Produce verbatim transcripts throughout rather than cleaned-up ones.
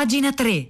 Pagina tre.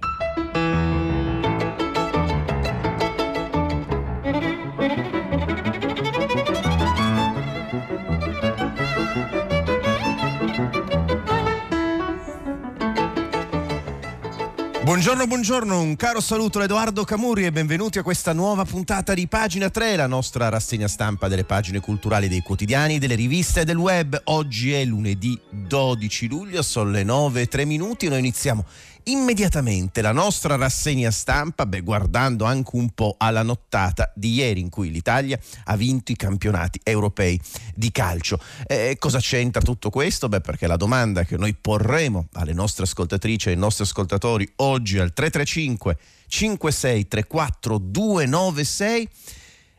Buongiorno, buongiorno, un caro saluto da Edoardo Camurri e benvenuti a questa nuova puntata di Pagina tre, la nostra rassegna stampa delle pagine culturali dei quotidiani, delle riviste e del web. Oggi è lunedì dodici luglio, sono le nove e tre minuti e noi iniziamo immediatamente la nostra rassegna stampa, beh, guardando anche un po' alla nottata di ieri in cui l'Italia ha vinto i campionati europei di calcio. Eh, cosa c'entra tutto questo? Beh, perché la domanda che noi porremo alle nostre ascoltatrici e ai nostri ascoltatori oggi al tre tre cinque cinque sei tre quattro due nove sei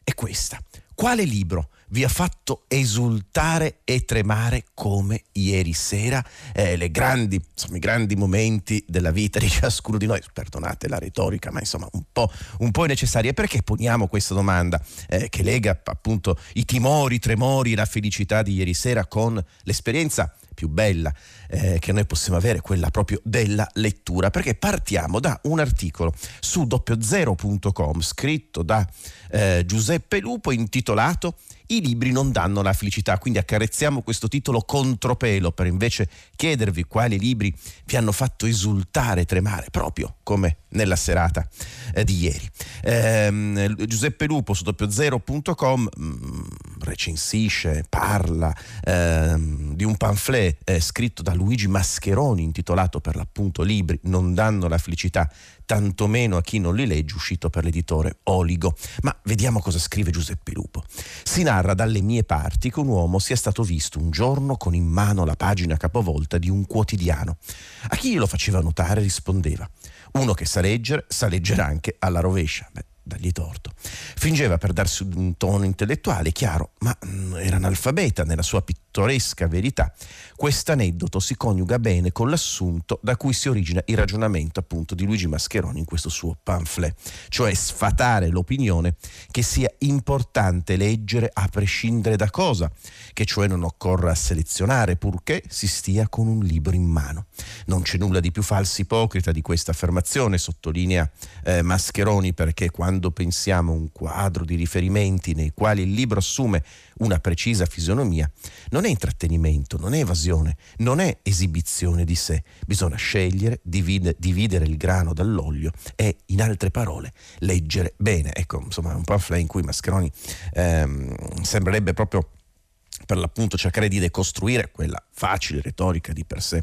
è questa: quale libro vi ha fatto esultare e tremare come ieri sera? Eh, le grandi, insomma, i grandi momenti della vita di ciascuno di noi, perdonate la retorica, ma insomma un po', un po' necessaria. E perché poniamo questa domanda eh, che lega appunto i timori, i tremori, la felicità di ieri sera con l'esperienza più bella eh, che noi possiamo avere, quella proprio della lettura? Perché partiamo da un articolo su doppio zero punto com scritto da eh, Giuseppe Lupo, intitolato "I libri non danno la felicità", quindi accarezziamo questo titolo contropelo per invece chiedervi quali libri vi hanno fatto esultare, tremare, proprio come nella serata eh, di ieri. Ehm, Giuseppe Lupo su doppio zero punto com mh, recensisce, parla ehm, di un pamphlet eh, scritto da Luigi Mascheroni, intitolato per l'appunto "Libri non danno la felicità, tantomeno a chi non li legge", uscito per l'editore Oligo. Ma vediamo cosa scrive Giuseppe Lupo. Si narra dalle mie parti che un uomo sia stato visto un giorno con in mano la pagina capovolta di un quotidiano. A chi glielo faceva notare rispondeva: "Uno che sa leggere, sa leggere anche alla rovescia". Beh, dagli torto. Fingeva per darsi un tono intellettuale, chiaro, ma era analfabeta nella sua pittoresca verità. Quest'aneddoto si coniuga bene con l'assunto da cui si origina il ragionamento appunto di Luigi Mascheroni in questo suo pamphlet, cioè sfatare l'opinione che sia importante leggere a prescindere da cosa, che cioè non occorra selezionare purché si stia con un libro in mano. Non c'è nulla di più falso, ipocrita di questa affermazione, sottolinea eh, Mascheroni, perché quando Quando pensiamo a un quadro di riferimenti nei quali il libro assume una precisa fisionomia, non è intrattenimento, non è evasione, non è esibizione di sé. Bisogna scegliere, divide, dividere il grano dall'olio e, in altre parole, leggere bene. Ecco, insomma, è un pamphlet in cui Mascheroni ehm, sembrerebbe proprio, per l'appunto, cercare di decostruire quella facile retorica di per sé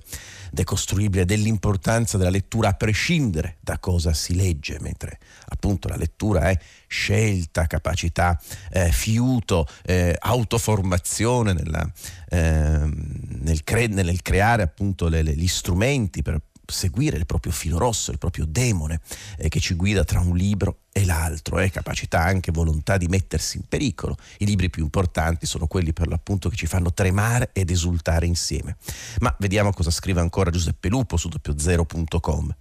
decostruibile dell'importanza della lettura a prescindere da cosa si legge, mentre appunto la lettura è scelta, capacità, eh, fiuto, eh, autoformazione nella, eh, nel, cre- nel creare appunto le, le, gli strumenti per seguire il proprio filo rosso, il proprio demone eh, che ci guida tra un libro e l'altro, eh, capacità, anche volontà di mettersi in pericolo. I libri più importanti sono quelli per l'appunto che ci fanno tremare ed esultare insieme. Ma vediamo cosa scrive ancora Giuseppe Lupo su doppio zero punto com.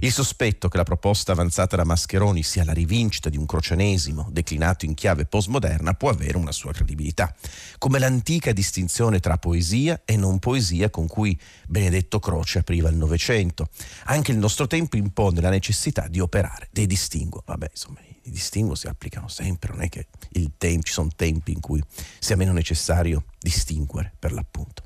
Il sospetto che la proposta avanzata da Mascheroni sia la rivincita di un croceanesimo declinato in chiave postmoderna può avere una sua credibilità, come l'antica distinzione tra poesia e non poesia con cui Benedetto Croce apriva il Novecento. Anche il nostro tempo impone la necessità di operare dei distinguo. Vabbè, insomma, i distinguo si applicano sempre, non è che il tempo, ci sono tempi in cui sia meno necessario distinguere, per l'appunto.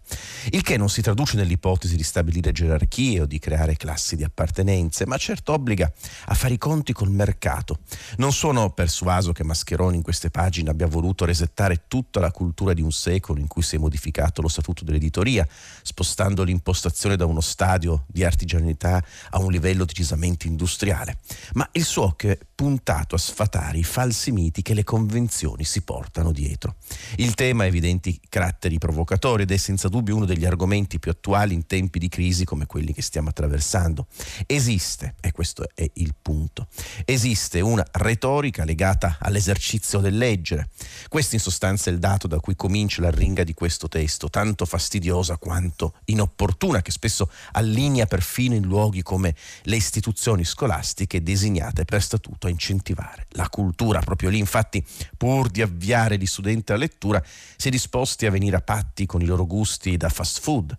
Il che non si traduce nell'ipotesi di stabilire gerarchie o di creare classi di appartenenze, ma certo obbliga a fare i conti col mercato. Non sono persuaso che Mascheroni in queste pagine abbia voluto resettare tutta la cultura di un secolo in cui si è modificato lo statuto dell'editoria, spostando l'impostazione da uno stadio di artigianità a un livello decisamente industriale, ma il suo occhio è puntato a sfatare i falsi miti che le convenzioni si portano dietro. Il tema ha evidenti caratteri provocatori ed è senza dubbio uno degli argomenti più attuali in tempi di crisi come quelli che stiamo attraversando. Esiste, e questo è il punto, esiste una retorica legata all'esercizio del leggere. Questo in sostanza è il dato da cui comincia l'arringa di questo testo, tanto fastidiosa quanto inopportuna, che spesso allinea perfino in luoghi come le istituzioni scolastiche designate per statuto a incentivare la cultura. Proprio lì, infatti, pur di avviare gli studenti alla lettura, si è disposti a venire a patti con i loro gusti da fast food,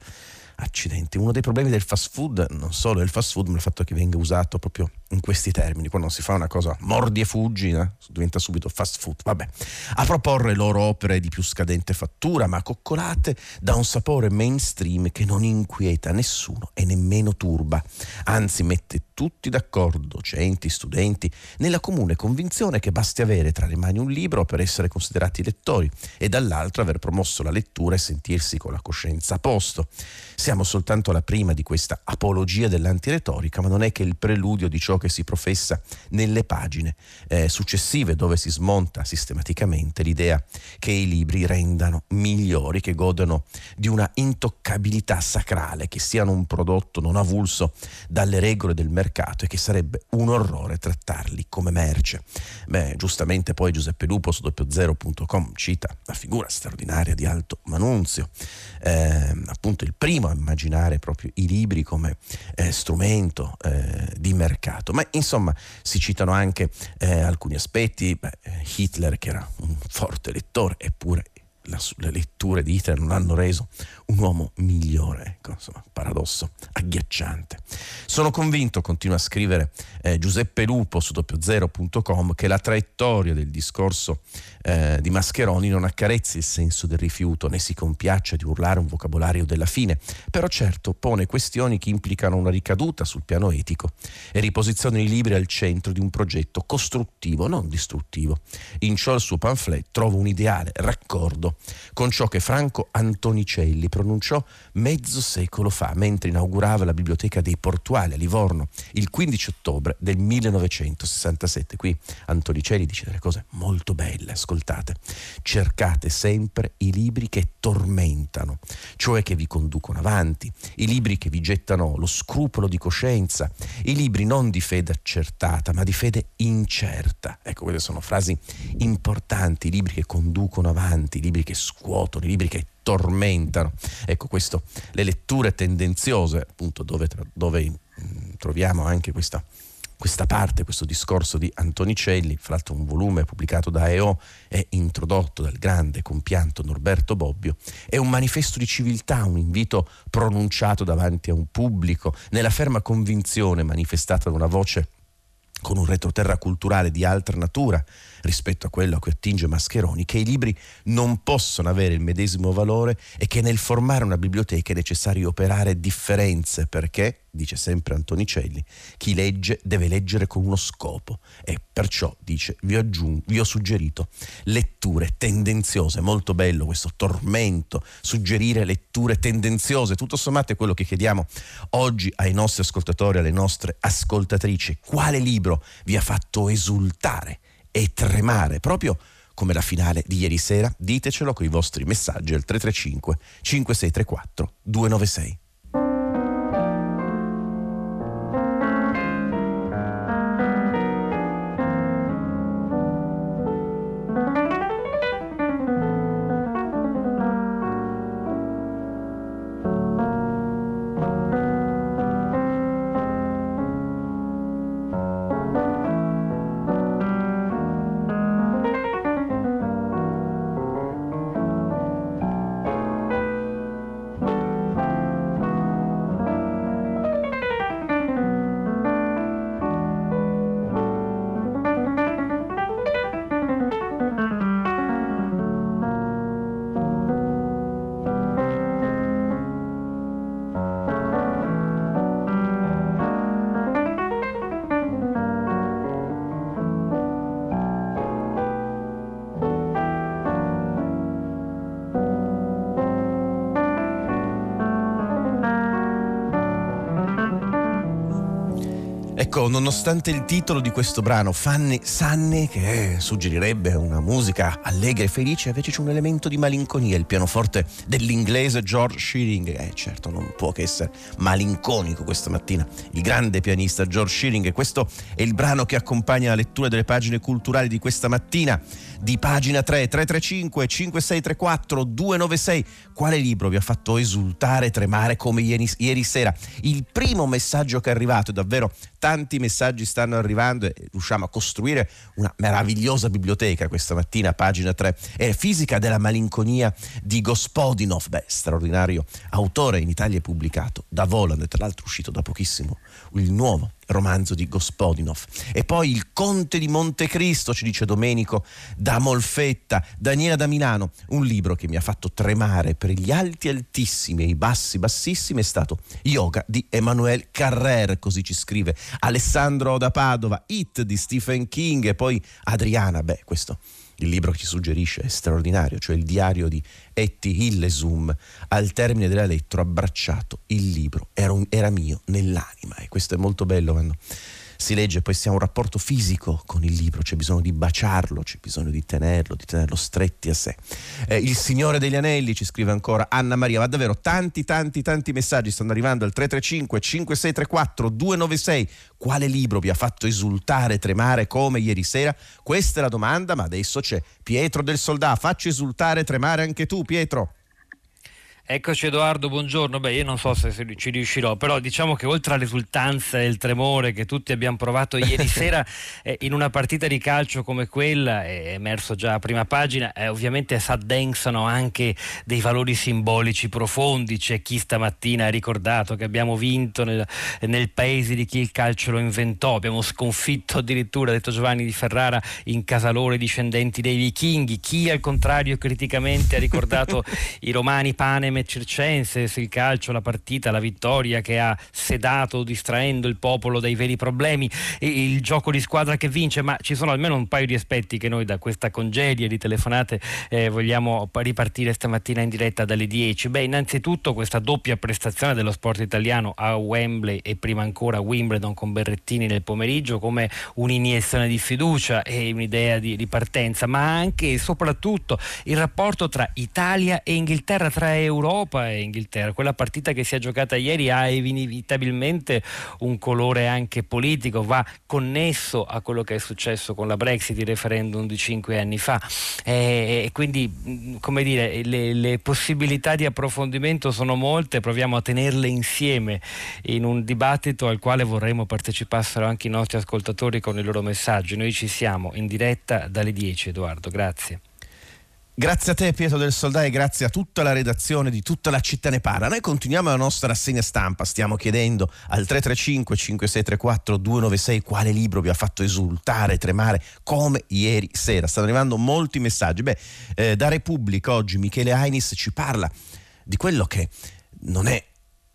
Accidenti, uno dei problemi del fast food, non solo del fast food, ma il fatto che venga usato proprio in questi termini. Quando si fa una cosa mordi e fuggi, eh, diventa subito fast food. Vabbè, a proporre loro opere di più scadente fattura, ma coccolate da un sapore mainstream che non inquieta nessuno e nemmeno turba, anzi mette tutti d'accordo, docenti, studenti, nella comune convinzione che basti avere tra le mani un libro per essere considerati lettori e dall'altro aver promosso la lettura e sentirsi con la coscienza a posto. Siamo soltanto alla prima di questa apologia dell'antiretorica, ma non è che il preludio di ciò che si professa nelle pagine eh, successive, dove si smonta sistematicamente l'idea che i libri rendano migliori, che godano di una intoccabilità sacrale, che siano un prodotto non avulso dalle regole del mercato e che sarebbe un orrore trattarli come merce. Beh, giustamente poi Giuseppe Lupo su doppio zero punto com cita la figura straordinaria di Aldo Manuzio, eh, appunto il primo a immaginare proprio i libri come eh, strumento eh, di mercato. Ma insomma si citano anche eh, alcuni aspetti. Beh, Hitler, che era un forte lettore, eppure la, le letture di Hitler non hanno reso un uomo migliore, ecco, insomma, paradosso agghiacciante. Sono convinto, continua a scrivere eh, Giuseppe Lupo su doppio zero punto com, che la traiettoria del discorso eh, di Mascheroni non accarezzi il senso del rifiuto, né si compiaccia di urlare un vocabolario della fine, però certo pone questioni che implicano una ricaduta sul piano etico e riposiziona i libri al centro di un progetto costruttivo, non distruttivo. In ciò il suo pamphlet trova un ideale raccordo con ciò che Franco Antonicelli pronunciò mezzo secolo fa mentre inaugurava la biblioteca dei Portuali a Livorno il quindici ottobre del millenovecentosessantasette. Qui Antonicelli dice delle cose molto belle, ascoltate: cercate sempre i libri che tormentano, cioè che vi conducono avanti, i libri che vi gettano lo scrupolo di coscienza, i libri non di fede accertata ma di fede incerta. Ecco, queste sono frasi importanti, i libri che conducono avanti, i libri che scuotono, i libri che tormentano. Ecco, questo, le letture tendenziose, appunto, dove, dove mh, troviamo anche questa, questa parte, questo discorso di Antonicelli, fra l'altro un volume pubblicato da E O e introdotto dal grande compianto Norberto Bobbio, è un manifesto di civiltà, un invito pronunciato davanti a un pubblico, nella ferma convinzione manifestata da una voce con un retroterra culturale di altra natura rispetto a quello a cui attinge Mascheroni, che i libri non possono avere il medesimo valore e che nel formare una biblioteca è necessario operare differenze, perché, dice sempre Antonicelli, chi legge deve leggere con uno scopo, e perciò, dice, vi, aggiung- vi ho suggerito letture tendenziose. Molto bello questo tormento, suggerire letture tendenziose, tutto sommato è quello che chiediamo oggi ai nostri ascoltatori, alle nostre ascoltatrici: quale libro vi ha fatto esultare e tremare, proprio come la finale di ieri sera? Ditecelo con i vostri messaggi al tre tre cinque cinque sei tre quattro due nove sei. Ecco, nonostante il titolo di questo brano, Fanny Sanne, che suggerirebbe una musica allegra e felice, invece c'è un elemento di malinconia. Il pianoforte dell'inglese George Shearing, eh certo, non può che essere malinconico questa mattina, il grande pianista George Shearing. E questo è il brano che accompagna la lettura delle pagine culturali di questa mattina di Pagina tre. Tre tre cinque cinque sei tre quattro due nove sei, quale libro vi ha fatto esultare, tremare come ieri, ieri sera? Il primo messaggio che è arrivato è davvero tanto tanti messaggi stanno arrivando e riusciamo a costruire una meravigliosa biblioteca questa mattina. Pagina tre, eh, Fisica della malinconia di Gospodinov, beh, straordinario autore, in Italia è pubblicato da Voland, tra l'altro è uscito da pochissimo il nuovo romanzo di Gospodinov. E poi Il Conte di Montecristo, ci dice Domenico da Molfetta. Daniela da Milano, un libro che mi ha fatto tremare per gli alti altissimi e i bassi bassissimi è stato Yoga di Emmanuel Carrère, così ci scrive Alessandro da Padova. It di Stephen King e poi Adriana, beh, questo il libro che ci suggerisce è straordinario, cioè Il diario di Etty Hillesum. Al termine della lettura ho abbracciato il libro, era, un, era mio nell'anima. E questo è molto bello quando si legge, poi si ha un rapporto fisico con il libro, c'è bisogno di baciarlo, c'è bisogno di tenerlo, di tenerlo stretti a sé. Eh, il Signore degli Anelli, ci scrive ancora Anna Maria, ma davvero tanti tanti tanti messaggi stanno arrivando al tre tre cinque cinque sei tre quattro due nove sei. Quale libro vi ha fatto esultare, tremare come ieri sera? Questa è la domanda, ma adesso c'è Pietro del Soldà, facci esultare, tremare anche tu, Pietro. Eccoci Edoardo, buongiorno. Beh, io non so se ci riuscirò, però diciamo che oltre all'esultanza e il tremore che tutti abbiamo provato ieri sera eh, in una partita di calcio come quella, è emerso già a prima pagina, eh, ovviamente si addensano anche dei valori simbolici profondi. C'è chi stamattina ha ricordato che abbiamo vinto nel, nel paese di chi il calcio lo inventò, abbiamo sconfitto addirittura, ha detto Giovanni di Ferrara, in casa loro i discendenti dei vichinghi. Chi al contrario criticamente ha ricordato i romani panem circense, se il calcio, la partita, la vittoria che ha sedato distraendo il popolo dai veri problemi, il gioco di squadra che vince. Ma ci sono almeno un paio di aspetti che noi da questa congedia di telefonate eh, vogliamo ripartire stamattina in diretta dalle dieci. Beh, innanzitutto questa doppia prestazione dello sport italiano a Wembley e prima ancora a Wimbledon con Berrettini nel pomeriggio, come un'iniezione di fiducia e un'idea di ripartenza, ma anche e soprattutto il rapporto tra Italia e Inghilterra, tra Europa Europa e Inghilterra. Quella partita che si è giocata ieri ha inevitabilmente un colore anche politico, va connesso a quello che è successo con la Brexit, il referendum di cinque anni fa, e quindi, come dire, le, le possibilità di approfondimento sono molte, proviamo a tenerle insieme in un dibattito al quale vorremmo partecipassero anche i nostri ascoltatori con i loro messaggi. Noi ci siamo in diretta dalle dieci, Edoardo, grazie. Grazie a te Pietro del Soldà e grazie a tutta la redazione di Tutta la città ne parla. Noi continuiamo la nostra rassegna stampa, stiamo chiedendo al tre tre cinque cinque sei tre quattro due nove sei quale libro vi ha fatto esultare, tremare come ieri sera. Stanno arrivando molti messaggi. Beh, eh, da Repubblica oggi Michele Ainis ci parla di quello che non è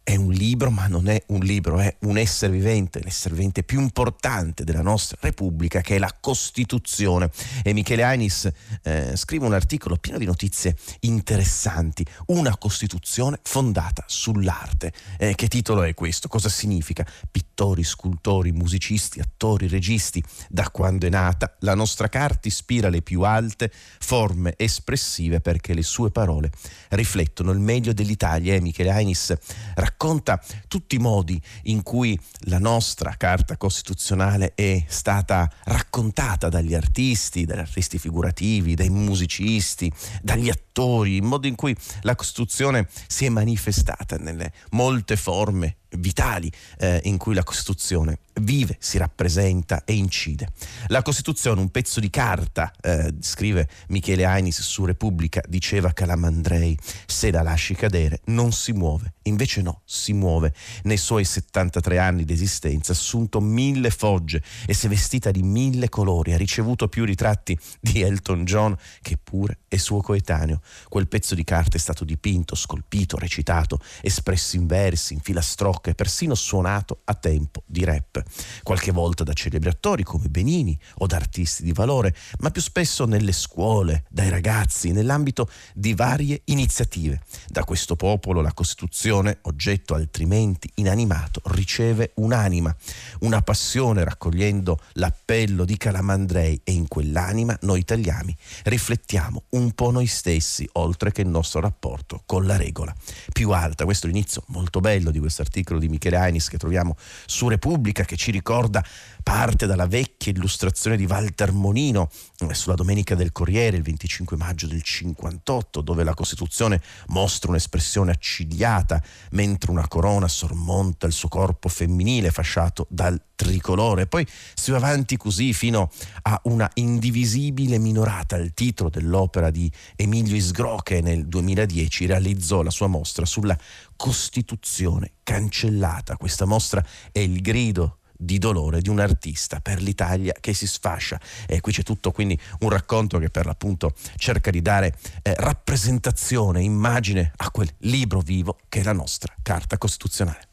È un libro, ma non è un libro, è un essere vivente, l'essere vivente più importante della nostra Repubblica, che è la Costituzione. E Michele Ainis eh, scrive un articolo pieno di notizie interessanti, una Costituzione fondata sull'arte. Eh, che titolo è questo? Cosa significa? Pittori, scultori, musicisti, attori, registi, da quando è nata, la nostra carta ispira le più alte forme espressive perché le sue parole riflettono il meglio dell'Italia. E eh, Michele Ainis racconta Racconta tutti i modi in cui la nostra Carta Costituzionale è stata raccontata dagli artisti, dagli artisti figurativi, dai musicisti, dagli attori, il modo in cui la Costituzione si è manifestata nelle molte forme vitali eh, in cui la Costituzione vive, si rappresenta e incide. La Costituzione, un pezzo di carta, eh, scrive Michele Ainis su Repubblica, diceva Calamandrei, se la lasci cadere non si muove, invece no, si muove. Nei suoi settantatré anni di esistenza ha assunto mille fogge e si è vestita di mille colori, ha ricevuto più ritratti di Elton John che pure è suo coetaneo. Quel pezzo di carta è stato dipinto, scolpito, recitato, espresso in versi, in filastrocche, e persino suonato a tempo di rap, qualche volta da celebri attori come Benini o da artisti di valore, ma più spesso nelle scuole, dai ragazzi, nell'ambito di varie iniziative. Da questo popolo la Costituzione, oggetto altrimenti inanimato, riceve un'anima, una passione, raccogliendo l'appello di Calamandrei, e in quell'anima noi italiani riflettiamo un po' noi stessi, oltre che il nostro rapporto con la regola più alta. Questo è l'inizio molto bello di questo articolo di Michele Ainis che troviamo su Repubblica, che ci ricorda, parte dalla vecchia illustrazione di Walter Monino sulla Domenica del Corriere il venticinque maggio del cinquantotto, dove la Costituzione mostra un'espressione accigliata mentre una corona sormonta il suo corpo femminile fasciato dal tricolore. E poi si va avanti così fino a una indivisibile minorata al titolo dell'opera di Emilio Isgro, che nel duemiladieci realizzò la sua mostra sulla Costituzione cancellata. Questa mostra è il grido di dolore di un artista per l'Italia che si sfascia, e eh, qui c'è tutto quindi un racconto che per l'appunto cerca di dare eh, rappresentazione, immagine a quel libro vivo che è la nostra Carta Costituzionale.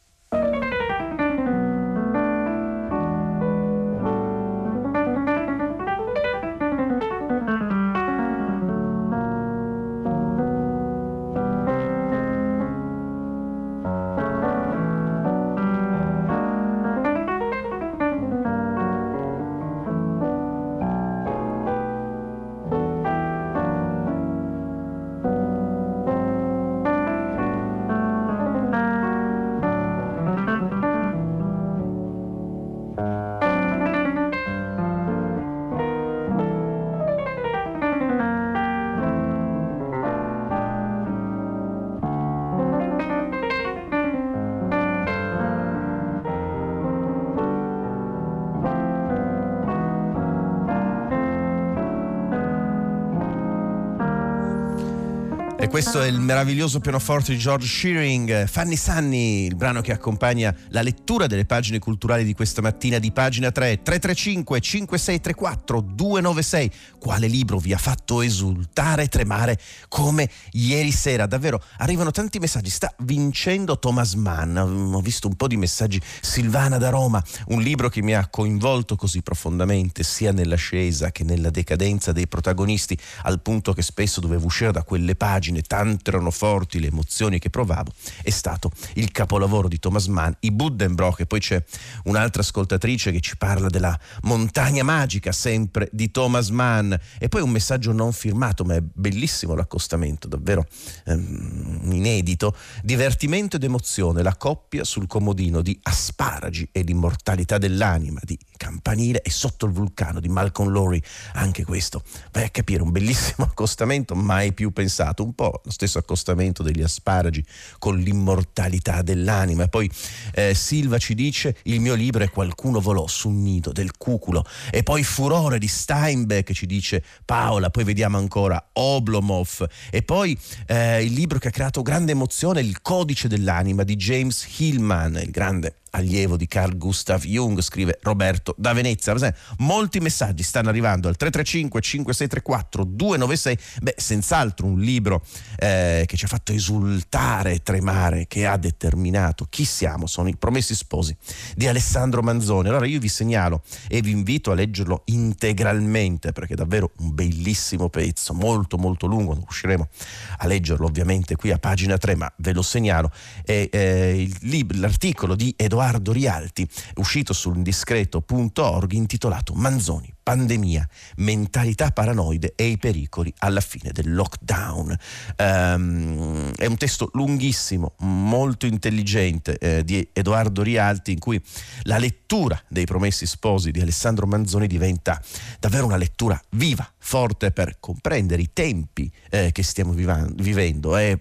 Questo è il meraviglioso pianoforte di George Shearing, Fanny Sanni, il brano che accompagna la lettura delle pagine culturali di questa mattina di Pagina tre. Tre tre cinque cinque sei tre quattro due nove sei, quale libro vi ha fatto esultare, tremare come ieri sera? Davvero arrivano tanti messaggi, sta vincendo Thomas Mann, ho visto un po' di messaggi. Silvana da Roma, un libro che mi ha coinvolto così profondamente sia nell'ascesa che nella decadenza dei protagonisti, al punto che spesso dovevo uscire da quelle pagine, tanto erano forti le emozioni che provavo, è stato il capolavoro di Thomas Mann, I Buddenbrook. E poi c'è un'altra ascoltatrice che ci parla della Montagna Magica, sempre di Thomas Mann. E poi un messaggio non firmato, ma è bellissimo l'accostamento, davvero ehm, inedito: divertimento ed emozione, la coppia sul comodino di Asparagi e l'immortalità dell'anima di Campanile e Sotto il vulcano di Malcolm Lowry. Anche questo, vai a capire, un bellissimo accostamento mai più pensato, un po' lo stesso accostamento degli asparagi con l'immortalità dell'anima. E poi eh, Silva ci dice: il mio libro è Qualcuno volò sul nido del cuculo. E poi Furore di Steinbeck, ci dice Paola. Poi vediamo ancora Oblomov, e poi eh, il libro che ha creato grande emozione, Il codice dell'anima di James Hillman, il grande allievo di Carl Gustav Jung, scrive Roberto da Venezia. Molti messaggi stanno arrivando al tre tre cinque cinque sei tre quattro due nove sei. Beh, senz'altro un libro eh, che ci ha fatto esultare, tremare, che ha determinato chi siamo, sono I Promessi Sposi di Alessandro Manzoni. Allora io vi segnalo e vi invito a leggerlo integralmente, perché è davvero un bellissimo pezzo, molto molto lungo, non riusciremo a leggerlo ovviamente qui a Pagina tre, ma ve lo segnalo. È eh, il lib- l'articolo di Edoardo Edoardo Rialti, uscito su indiscreto punto org, intitolato Manzoni, pandemia, mentalità paranoide e i pericoli alla fine del lockdown. Um, è un testo lunghissimo, molto intelligente, eh, di Edoardo Rialti, in cui la lettura dei Promessi Sposi di Alessandro Manzoni diventa davvero una lettura viva, forte, per comprendere i tempi eh, che stiamo vivando, vivendo. Eh,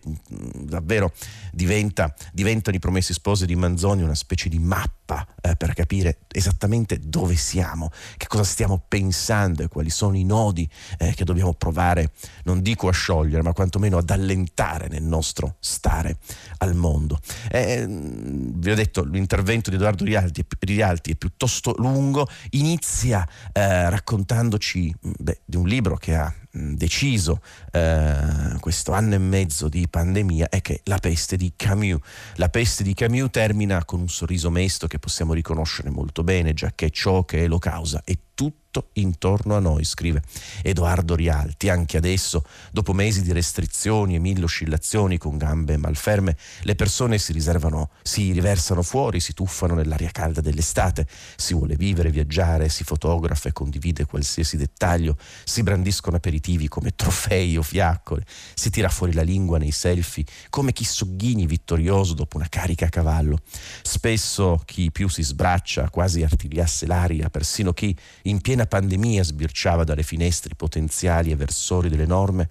davvero diventa, diventano I Promessi Sposi di Manzoni una specie di mappa eh, per capire esattamente dove siamo, che cosa stiamo pensando e quali sono i nodi eh, che dobbiamo provare, non dico a sciogliere, ma quantomeno ad allentare nel nostro stare al mondo. Eh, vi ho detto, l'intervento di Edoardo Rialti, Rialti è piuttosto lungo, inizia eh, raccontandoci beh, di un libro che ha deciso eh, questo anno e mezzo di pandemia, è che La peste di Camus. La peste di Camus termina con un sorriso mesto che possiamo riconoscere molto bene, già che ciò che lo causa è tutto intorno a noi, scrive Edoardo Rialti. Anche adesso, dopo mesi di restrizioni e mille oscillazioni, con gambe malferme, le persone si riservano, si riversano fuori, si tuffano nell'aria calda dell'estate, si vuole vivere, viaggiare, si fotografa e condivide qualsiasi dettaglio, si brandiscono aperitivi come trofei o fiaccole, si tira fuori la lingua nei selfie come chi sogghigni vittorioso dopo una carica a cavallo. Spesso chi più si sbraccia quasi artigliasse l'aria, persino chi in piena pandemia sbirciava dalle finestre i potenziali eversori delle norme,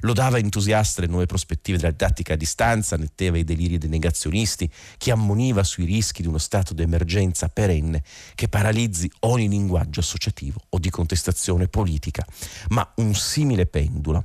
Lodava entusiasta le nuove prospettive della didattica a distanza, netteva i deliri dei negazionisti, chi ammoniva sui rischi di uno stato di emergenza perenne che paralizzi ogni linguaggio associativo o di contestazione politica. Ma un simile pendula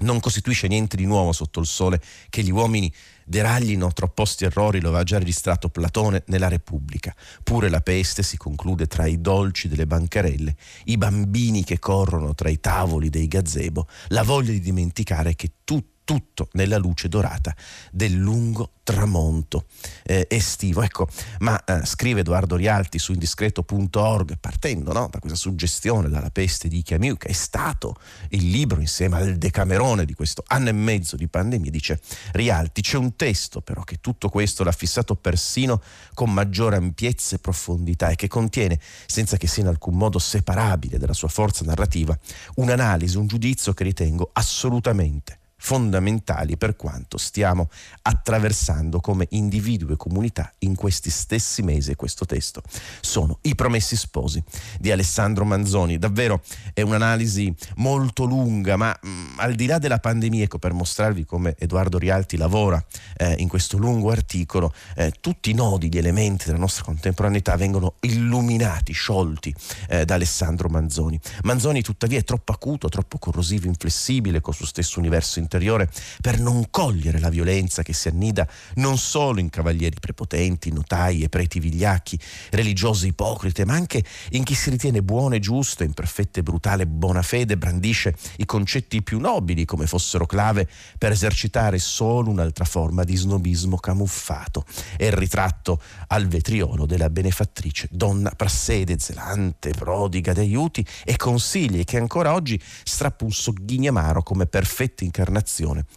non costituisce niente di nuovo sotto il sole, che gli uomini deraglino tra opposti errori lo aveva già registrato Platone nella Repubblica. Pure la peste si conclude tra i dolci delle bancarelle, i bambini che corrono tra i tavoli dei gazebo, la voglia di dimenticare che tutto tutto nella luce dorata del lungo tramonto eh, estivo. Ecco, ma eh, scrive Edoardo Rialti su indiscreto punto org, partendo no, da questa suggestione dalla peste di Camus, che è stato il libro insieme al Decamerone di questo anno e mezzo di pandemia, dice Rialti: c'è un testo però che tutto questo l'ha fissato persino con maggiore ampiezza e profondità, e che contiene, senza che sia in alcun modo separabile dalla sua forza narrativa, un'analisi, un giudizio che ritengo assolutamente fondamentali per quanto stiamo attraversando come individui e comunità in questi stessi mesi. E questo testo sono I Promessi Sposi di Alessandro Manzoni. Davvero è un'analisi molto lunga, ma mh, al di là della pandemia, ecco, per mostrarvi come Edoardo Rialti lavora eh, in questo lungo articolo, eh, tutti i nodi, gli elementi della nostra contemporaneità vengono illuminati, sciolti eh, da Alessandro Manzoni. Manzoni tuttavia è troppo acuto, troppo corrosivo, inflessibile col suo stesso universo interno per non cogliere la violenza che si annida non solo in cavalieri prepotenti, notai e preti vigliacchi, religiosi ipocrite, ma anche in chi si ritiene buono e giusto, in perfetta e brutale buona fede brandisce i concetti più nobili come fossero clave per esercitare solo un'altra forma di snobismo camuffato. È il ritratto al vetriolo della benefattrice, donna prassede, zelante, prodiga di aiuti e consigli, che ancora oggi strappa un sogghigno amaro come perfetta incarnazione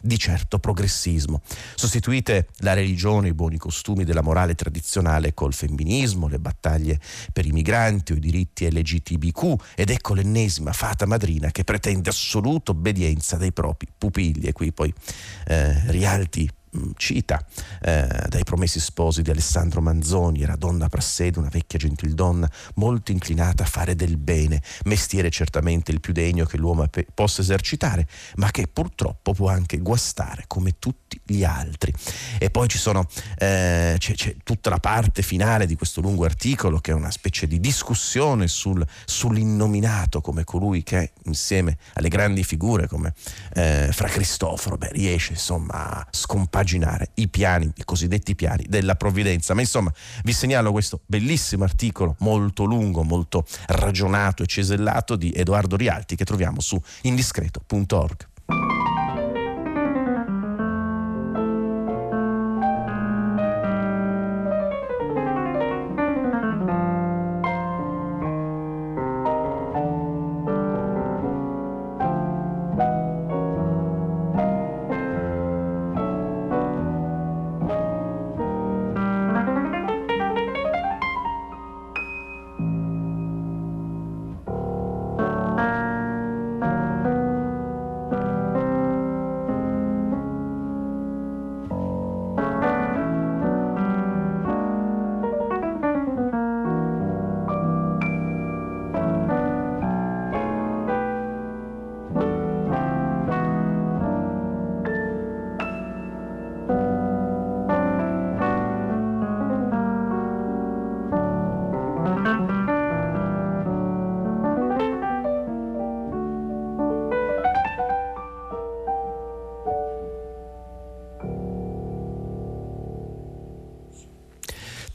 di certo progressismo. Sostituite la religione, i buoni costumi della morale tradizionale col femminismo, le battaglie per i migranti o i diritti L G T B Q, ed ecco l'ennesima fata madrina che pretende assoluta obbedienza dei propri pupilli. E qui poi eh, Rialti cita eh, dai Promessi Sposi di Alessandro Manzoni: era donna prassede, una vecchia gentildonna molto inclinata a fare del bene, mestiere certamente il più degno che l'uomo pe- possa esercitare, ma che purtroppo può anche guastare come tutti gli altri. E poi ci sono eh, c'è, c'è tutta la parte finale di questo lungo articolo, che è una specie di discussione sul, sull'innominato come colui che, insieme alle grandi figure come eh, Fra Cristoforo, beh, riesce insomma a scompaginare i piani, i cosiddetti piani della provvidenza. Ma insomma, vi segnalo questo bellissimo articolo molto lungo, molto ragionato e cesellato di Edoardo Rialti, che troviamo su indiscreto punto org.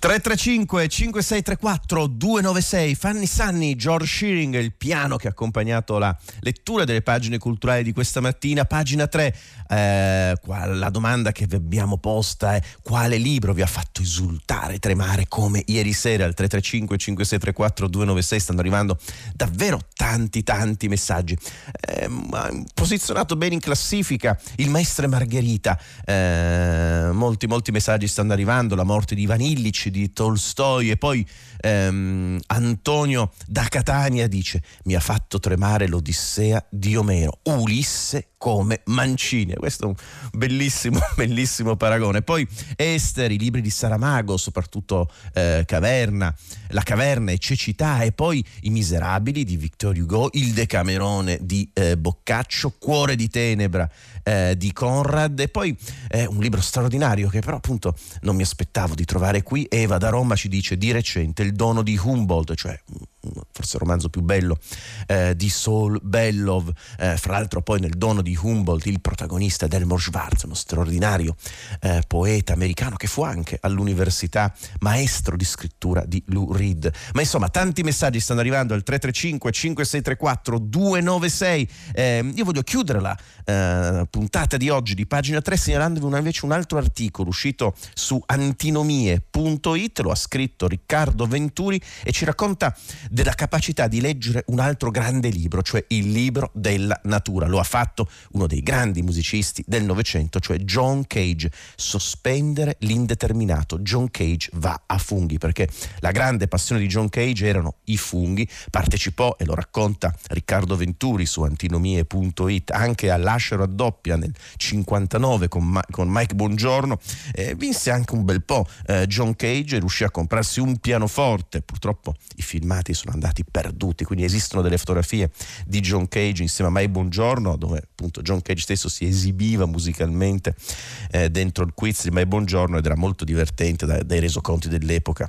tre tre cinque cinque sei tre quattro due nove sei. Fanny Sanni, George Shearing, il piano che ha accompagnato la lettura delle pagine culturali di questa mattina. Pagina tre, eh, la domanda che vi abbiamo posta è: quale libro vi ha fatto esultare, tremare come ieri sera? Al tre tre cinque cinque sei tre quattro due nove sei stanno arrivando davvero tanti tanti messaggi. Eh, posizionato bene in classifica Il Maestro e Margherita, eh, molti molti messaggi stanno arrivando. La morte di Ivan Illich di Tolstoi. E poi ehm, Antonio da Catania dice: mi ha fatto tremare l'Odissea di Omero, Ulisse come mancine. Questo è un bellissimo, bellissimo paragone. Poi Esteri, i libri di Saramago, soprattutto eh, Caverna, La Caverna e Cecità, e poi I Miserabili di Victor Hugo, Il Decamerone di eh, Boccaccio, Cuore di Tenebra eh, di Conrad, e poi eh, un libro straordinario che però appunto non mi aspettavo di trovare qui. Eva da Roma ci dice di recente Il Dono di Humboldt, cioè forse il romanzo più bello eh, di Saul Bellow. Eh, fra l'altro poi nel Dono di Humboldt il protagonista è Elmore Schwartz, uno straordinario eh, poeta americano che fu anche all'università maestro di scrittura di Lou Reed. Ma insomma tanti messaggi stanno arrivando al tre tre cinque cinque sei tre quattro due nove sei. Eh, io voglio chiudere la eh, puntata di oggi di Pagina tre segnalandovi una, invece un altro articolo uscito su antinomie punto it, lo ha scritto Riccardo Venturi e ci racconta della capacità di leggere un altro grande libro, cioè il libro della natura. Lo ha fatto uno dei grandi musicisti del Novecento, cioè John Cage. Sospendere l'indeterminato. John Cage va a funghi, perché la grande passione di John Cage erano i funghi. Partecipò, e lo racconta Riccardo Venturi su antinomie punto it, anche all'Ascero a doppia nel cinquantanove con, Ma- con Mike Bongiorno. Eh, vinse anche un bel po' eh, John Cage e riuscì a comprarsi un pianoforte. Purtroppo i filmati sono andati perduti, quindi esistono delle fotografie di John Cage insieme a Mike Bongiorno dove appunto John Cage stesso si esibiva musicalmente eh, dentro il quiz di Mike Bongiorno ed era molto divertente dai, dai resoconti dell'epoca.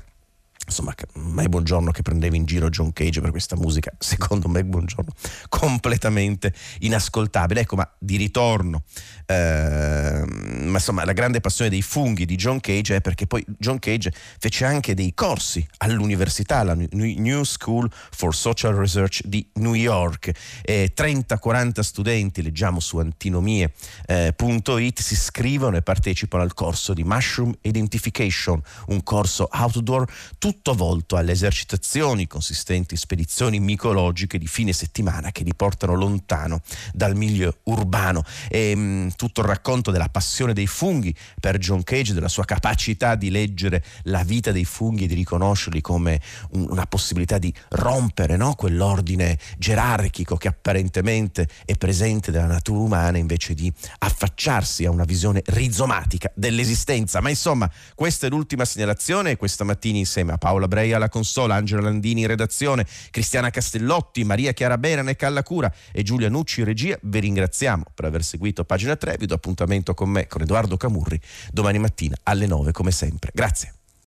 Insomma, Mike Bongiorno che prendeva in giro John Cage per questa musica, secondo Mike Bongiorno, completamente inascoltabile. Ecco, ma di ritorno, eh, ma insomma, la grande passione dei funghi di John Cage è perché poi John Cage fece anche dei corsi all'università, alla New School for Social Research di New York. Eh, trenta quaranta studenti, leggiamo su antinomie punto it, si iscrivono e partecipano al corso di Mushroom Identification, un corso outdoor tutto volto alle esercitazioni consistenti in spedizioni micologiche di fine settimana che li portano lontano dal milieu urbano. E, mh, tutto il racconto della passione dei funghi per John Cage, della sua capacità di leggere la vita dei funghi e di riconoscerli come un, una possibilità di rompere, no? Quell'ordine gerarchico che apparentemente è presente nella natura umana, invece di affacciarsi a una visione rizomatica dell'esistenza. Ma insomma, questa è l'ultima segnalazione e questa mattina insieme a Paola Breia alla consola, Angela Landini in redazione, Cristiana Castellotti, Maria Chiara Berane e Callacura e Giulia Nucci in regia, vi ringraziamo per aver seguito Pagina tre. Vi do appuntamento con me, con Edoardo Camurri, domani mattina alle nove come sempre. Grazie.